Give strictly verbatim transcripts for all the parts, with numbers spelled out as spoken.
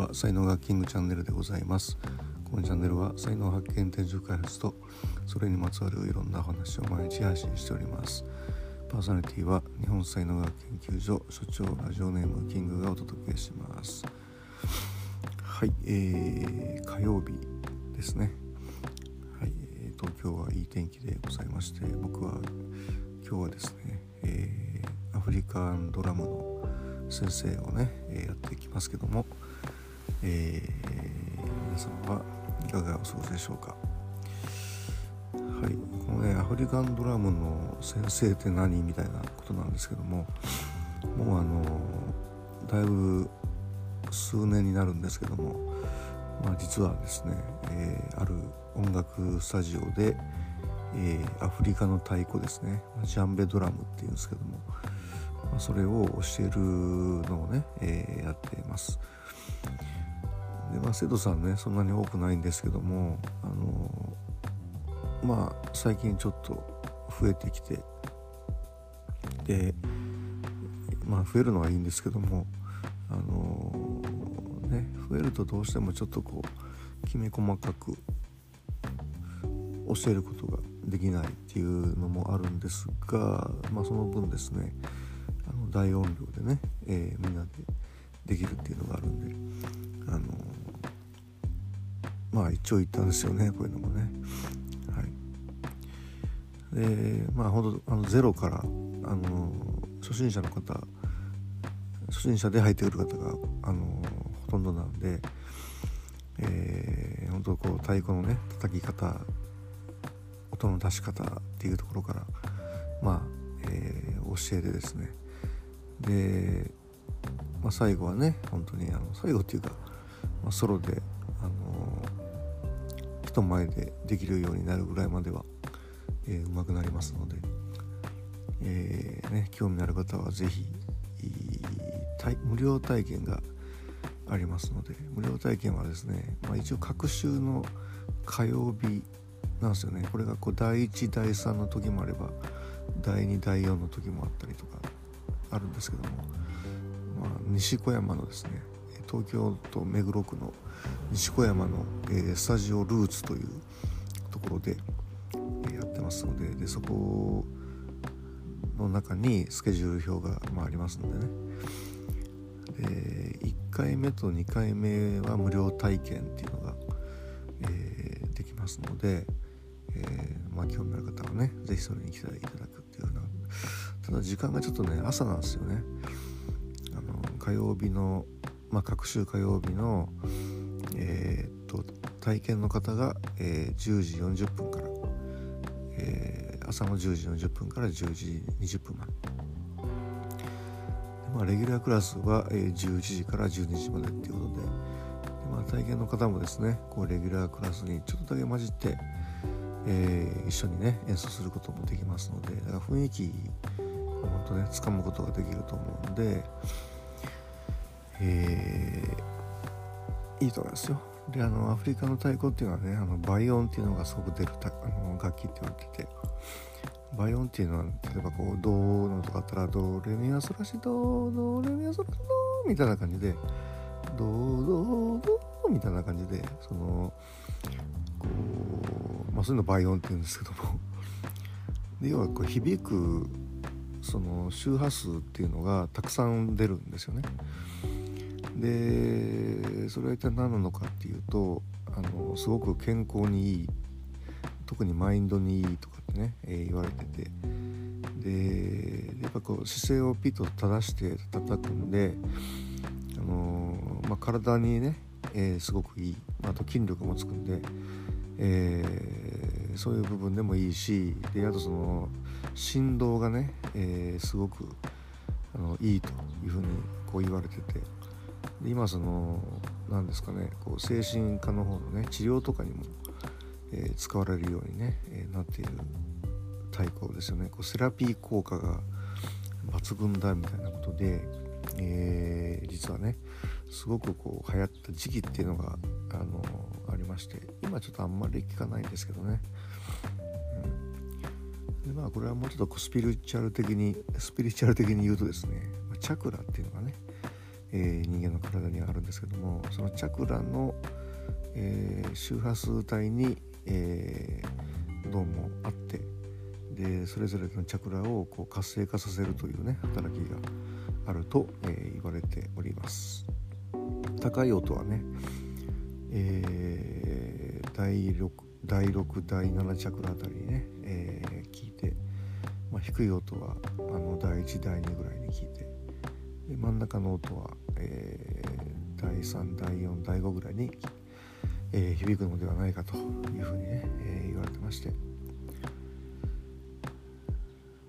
は才能ハッキングチャンネルでございます。このチャンネルは才能発見、転職開発とそれにまつわるいろんな話を毎日配信しております。パーソナリティは日本才能学研究所所長ラジオネームキングがお届けします。はい、えー、火曜日ですね。はい、東京はいい天気でございまして、僕は今日はですね、えー、アフリカンドラムの先生をね、えー、やっていきますけども、えー、皆さんはいかがお過ごしでしょうか。はい、このねアフリカンドラムの先生って何みたいなことなんですけども、もうあのだいぶ数年になるんですけども、まあ、実はですね、えー、ある音楽スタジオで、えー、アフリカの太鼓ですね、ジャンベドラムっていうんですけども、それを教えるのをね、えー、やっています。で、まあ、生徒さんねそんなに多くないんですけども、あのー、まあ最近ちょっと増えてきて、でまあ増えるのはいいんですけども、あのー、ね増えるとどうしてもちょっとこうきめ細かく教えることができないっていうのもあるんですが、まあその分ですね。大音量でね、えー、みんなでできるっていうのがあるんで、あのー、まあ一応言ったんですよね、こういうのもね。はい。で、まあ本当あのゼロから、あのー、初心者の方、初心者で入ってくる方が、あのー、ほとんどなんで、えー、本当こう太鼓のね叩き方、音の出し方っていうところから、まあ、えー、教えてですね。で、まあ、最後はね本当にあの最後っていうか、まあ、ソロで、あのー、人前でできるようになるぐらいまでは、えー、上手くなりますので、えーね、興味のある方はぜひ無料体験がありますので、無料体験はですね、まあ、一応隔週の火曜日なんですよね。これがこうだいいちだいさんの時もあればだいにだいよんの時もあったりとかあるんですけども、まあ、西小山のですね、東京都目黒区の西小山の、えー、スタジオルーツというところで、えー、やってますので、でそこの中にスケジュール表が、まあ、ありますのでね。でいっかいめとにかいめは無料体験っていうのが、えー、できますので、えーまあ、興味ある方はねぜひそれに来ていただくっていうような。ただ時間がちょっとね朝なんですよね。あの火曜日の、まあ、各週火曜日の、えー、っと体験の方が、えー、じゅうじよんじゅっぷんから、えー、朝のじゅうじよんじゅっぷんからじゅうじにじゅっぷんまで、まあ、レギュラークラスは、えー、じゅういちじからじゅうにじまでっていうことで、で、まあ、体験の方もですねこうレギュラークラスにちょっとだけ混じって、えー、一緒にね演奏することもできますので、だから雰囲気本当ね掴むことができると思うんで、えー、いいと思いますよ。で、あのアフリカの太鼓っていうのはね、あの倍音っていうのがすごく出るたあの楽器って言われてて、倍音っていうのは例えばこうドーのとかあったらドレミアソラシドドレミアソラシドみたいな感じでドードードーみたいな感じで、そのこうまあそういうの倍音っていうんですけども、で要はこう響くその周波数っていうのがたくさん出るんですよね。でそれは一体何なのかっていうと、あのすごく健康にいい、特にマインドにいいとかってね、えー、言われてて、でやっぱこう姿勢をピッと正して叩くんで、あのーまあ、体にね、えー、すごくいい、あと筋力もつくんで、えー、そういう部分でもいいし、であとその振動がね、えー、すごくあのいいというふうにこう言われてて、で今その何ですかね、こう精神科の方のね治療とかにも、えー、使われるようにね、えー、なっている太鼓ですよね。こうセラピー効果が抜群だみたいなことで、えー、実はねすごくこう流行った時期っていうのが、あのー、ありまして、今ちょっとあんまり聞かないんですけどね。でまあ、これはもうちょっとスピリチュアル的にスピリチュアル的に言うとですね、チャクラっていうのがね、えー、人間の体にあるんですけども、そのチャクラの、えー、周波数帯に、えー、どうもあって、でそれぞれのチャクラをこう活性化させるというね働きがあると、えー、言われております。高い音はね、えー、だいろく、だいななチャクラあたりにね、えー、聞いて、まあ、低い音はあのだいいちだいにぐらいに聞いて、で真ん中の音は、えー、だいさんだいよんだいごぐらいに、えー、響くのではないかというふうにね、えー、言われてまして、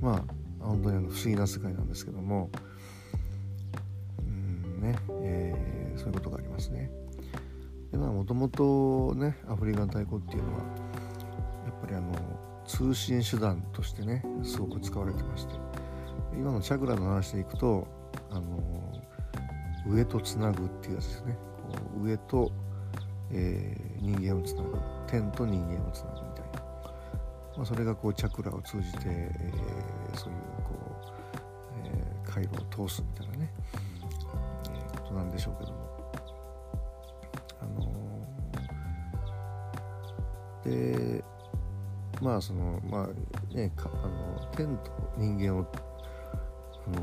まあ本当にあの不思議な世界なんですけども、うんね、えー、そういうことがありますね。でまあもともとねアフリカの太鼓っていうのはやっぱりあの通信手段としてねすごく使われてまして、今のチャクラの話でいくとあの上とつなぐっていうやつですね。こう上と、えー、人間をつなぐ、天と人間をつなぐみたいな、まあ、それがこうチャクラを通じて、えー、そういうこう、えー、回路を通すみたいなね、えー、ことなんでしょうけども、あのー、でまあそのまあねあの天と人間をあの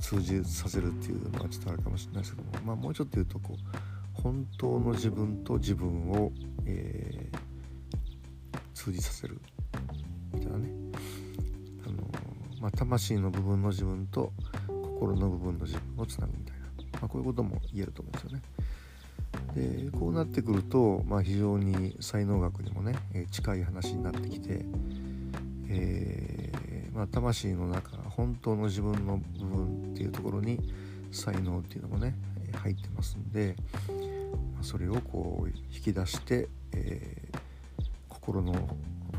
通じさせるっていうのはちょっとあるかもしれないですけども、まあ、もうちょっと言うとこう本当の自分と自分を、えー、通じさせるみたいなね、あの、まあ、魂の部分の自分と心の部分の自分をつなぐみたいな、まあ、こういうことも言えると思うんですよね。でこうなってくると、まあ、非常に才能学にもね、えー、近い話になってきて、えーまあ、魂の中本当の自分の部分っていうところに才能っていうのもね入ってますんで、それをこう引き出して、えー、心の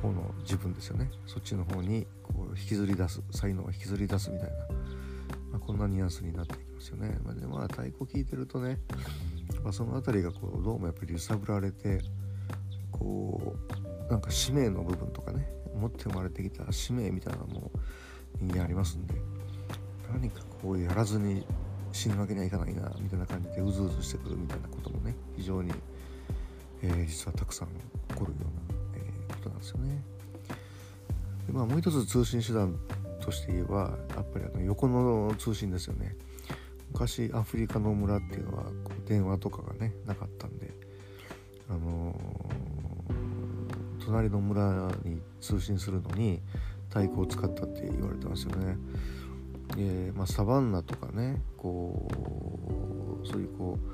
方の自分ですよね、そっちの方にこう引きずり出す、才能を引きずり出すみたいな、まあ、こんなニュアンスになってきますよね。まあ、でまあ太鼓聴いてるとね、まあ、そのあたりがこうどうもやっぱり揺さぶられて、こうなんか使命の部分とかね、持って生まれてきた使命みたいなのも人間ありますんで、何かこうやらずに死ぬわけにはいかないなみたいな感じでうずうずしてくるみたいなこともね非常に、えー、実はたくさん起こるような、えー、ことなんですよね。で、まあ、もう一つ通信手段として言えばやっぱりあの横の通信ですよね。昔アフリカの村っていうのはこう電話とかがねなかったんで、あのー、隣の村に通信するのに太鼓を使ったって言われてますよね。で、まあ、サバンナとかね、こうそういうこう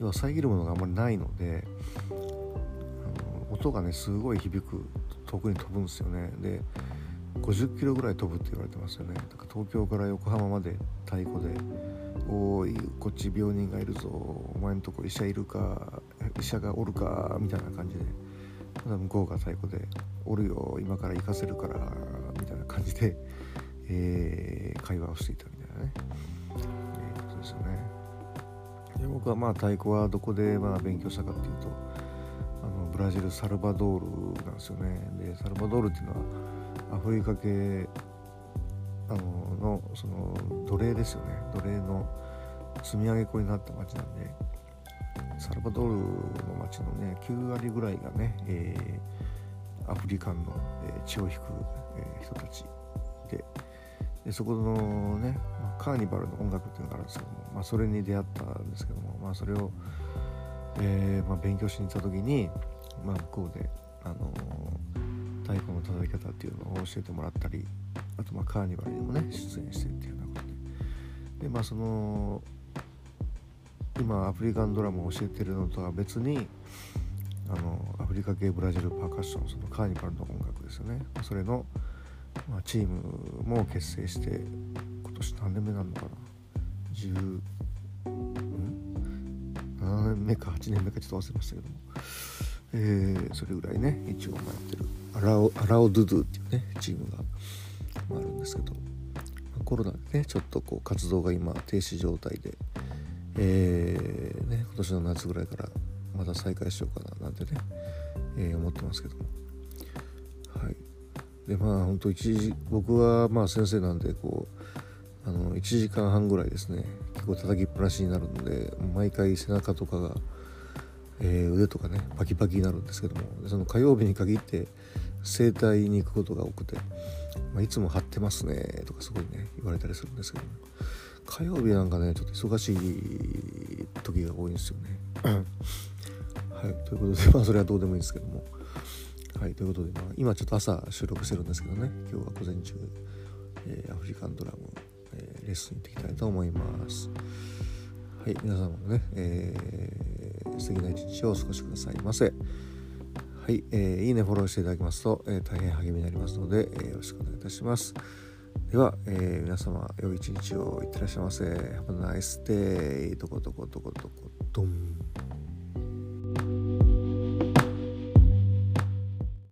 要は遮るものがあんまりないので、あの音がねすごい響く、遠くに飛ぶんですよね。でごじゅっキロぐらい飛ぶって言われてますよね。だから東京から横浜まで太鼓で、おいこっち病人がいるぞ、お前のとこ医者いるか、医者がおるかみたいな感じで、向こうが太鼓でおるよ今から行かせるからみたいな感じで、えー、会話をしていたみたいなね、えー、ことですよね。で僕はまあ太鼓はどこでまあ勉強したかっていうと、あのブラジルサルバドールなんですよね。でサルバドールっていうのはアフリカ系あののその奴隷ですよね。奴隷の積み上げ子になった町なんで、サルバドールの町のねきゅうわりぐらいがね、えー、アフリカンの、えー、血を引く、えー、人たち で, でそこのね、まあ、カーニバルの音楽っていうのがあるんですけども、まあ、それに出会ったんですけども、まあ、それを、えーまあ、勉強しに行った時に、まあ、向こうで、あのー、太鼓の叩き方っていうのを教えてもらったり、あとまあカーニバルにもね出演してっていうようなことで、でまあその今アフリカンドラムを教えてるのとは別に、あのアフリカ系ブラジルパーカッション、そのカーニバルの音楽ですよね。それの、まあ、チームも結成して、今年何年目なのかな、じゅうななねんめかはちねんめかちょっと忘れましたけども、えー、それぐらいね一応やってるアラオ、アラオドゥドゥっていうねチームがあるんですけど、コロナでねちょっとこう活動が今停止状態で、えーね、今年の夏ぐらいからまた再開しようかななんてね、えー、思ってますけども、はい。でまあ本当一時僕はまあ先生なんでこあのいちじかんはんぐらいですね、結構叩きっぱなしになるので、毎回背中とかが、えー、腕とかねパキパキになるんですけども、その火曜日に限って整体に行くことが多くて、まあ、いつも張ってますねとかすごいね言われたりするんですけども、火曜日なんかねちょっと忙しい時が多いんですよねはい、ということで、まあそれはどうでもいいんですけども、はい、ということで、まあ、今ちょっと朝収録してるんですけどね、今日は午前中、えー、アフリカンドラム、えー、レッスン行っていきたいと思います。はい、皆様もね、えー、素敵な一日をお過ごしくださいませ。はい、えー、いいね、フォローしていただきますと、えー、大変励みになりますので、えー、よろしくお願いいたします。では、えー、皆様良い一日をいってらっしゃいませ。 Have a nice day。 どこどこどこどこどん。